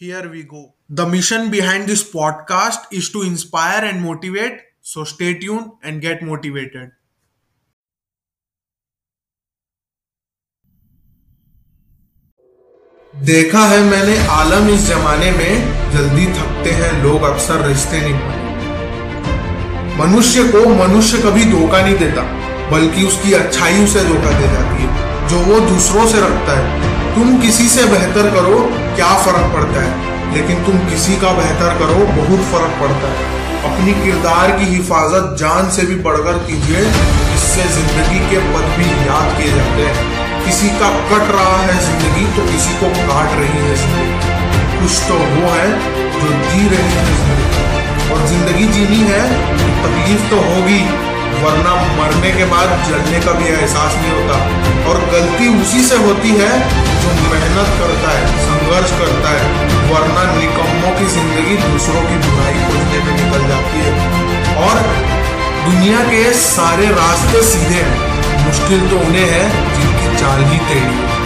Here we go. The mission behind this podcast is to inspire and motivate. So stay tuned and get motivated. देखा है मैंने आलम इस जमाने में, जल्दी थकते हैं लोग अक्सर रिश्ते निभाने। मनुष्य को मनुष्य कभी धोखा नहीं देता, बल्कि उसकी अच्छाई उसे धोखा दे जाती है जो वो दूसरों से रखता है। तुम किसी से बेहतर करो, क्या फर्क पड़ता है, लेकिन तुम किसी का बेहतर करो, बहुत फर्क पड़ता है। अपनी किरदार की हिफाजत जान से भी बढ़कर कीजिए, इससे जिंदगी के पद भी याद किए जाते हैं। किसी का कट रहा है जिंदगी तो किसी को काट रही है जिंदगी। कुछ तो वो है जो जी रही है जिंदगी, और जिंदगी जीनी है तकलीफ तो होगी, वरना मरने के बाद जलने का भी एहसास नहीं होता। और गलती उसी से होती है जो मेहनत करता है, संघर्ष करता है, वरना निकम्मों की जिंदगी दूसरों की बुराई खोजने में निकल जाती है। और दुनिया के सारे रास्ते सीधे हैं, मुश्किल तो उन्हें है जिनकी चाल ही टेढ़ी।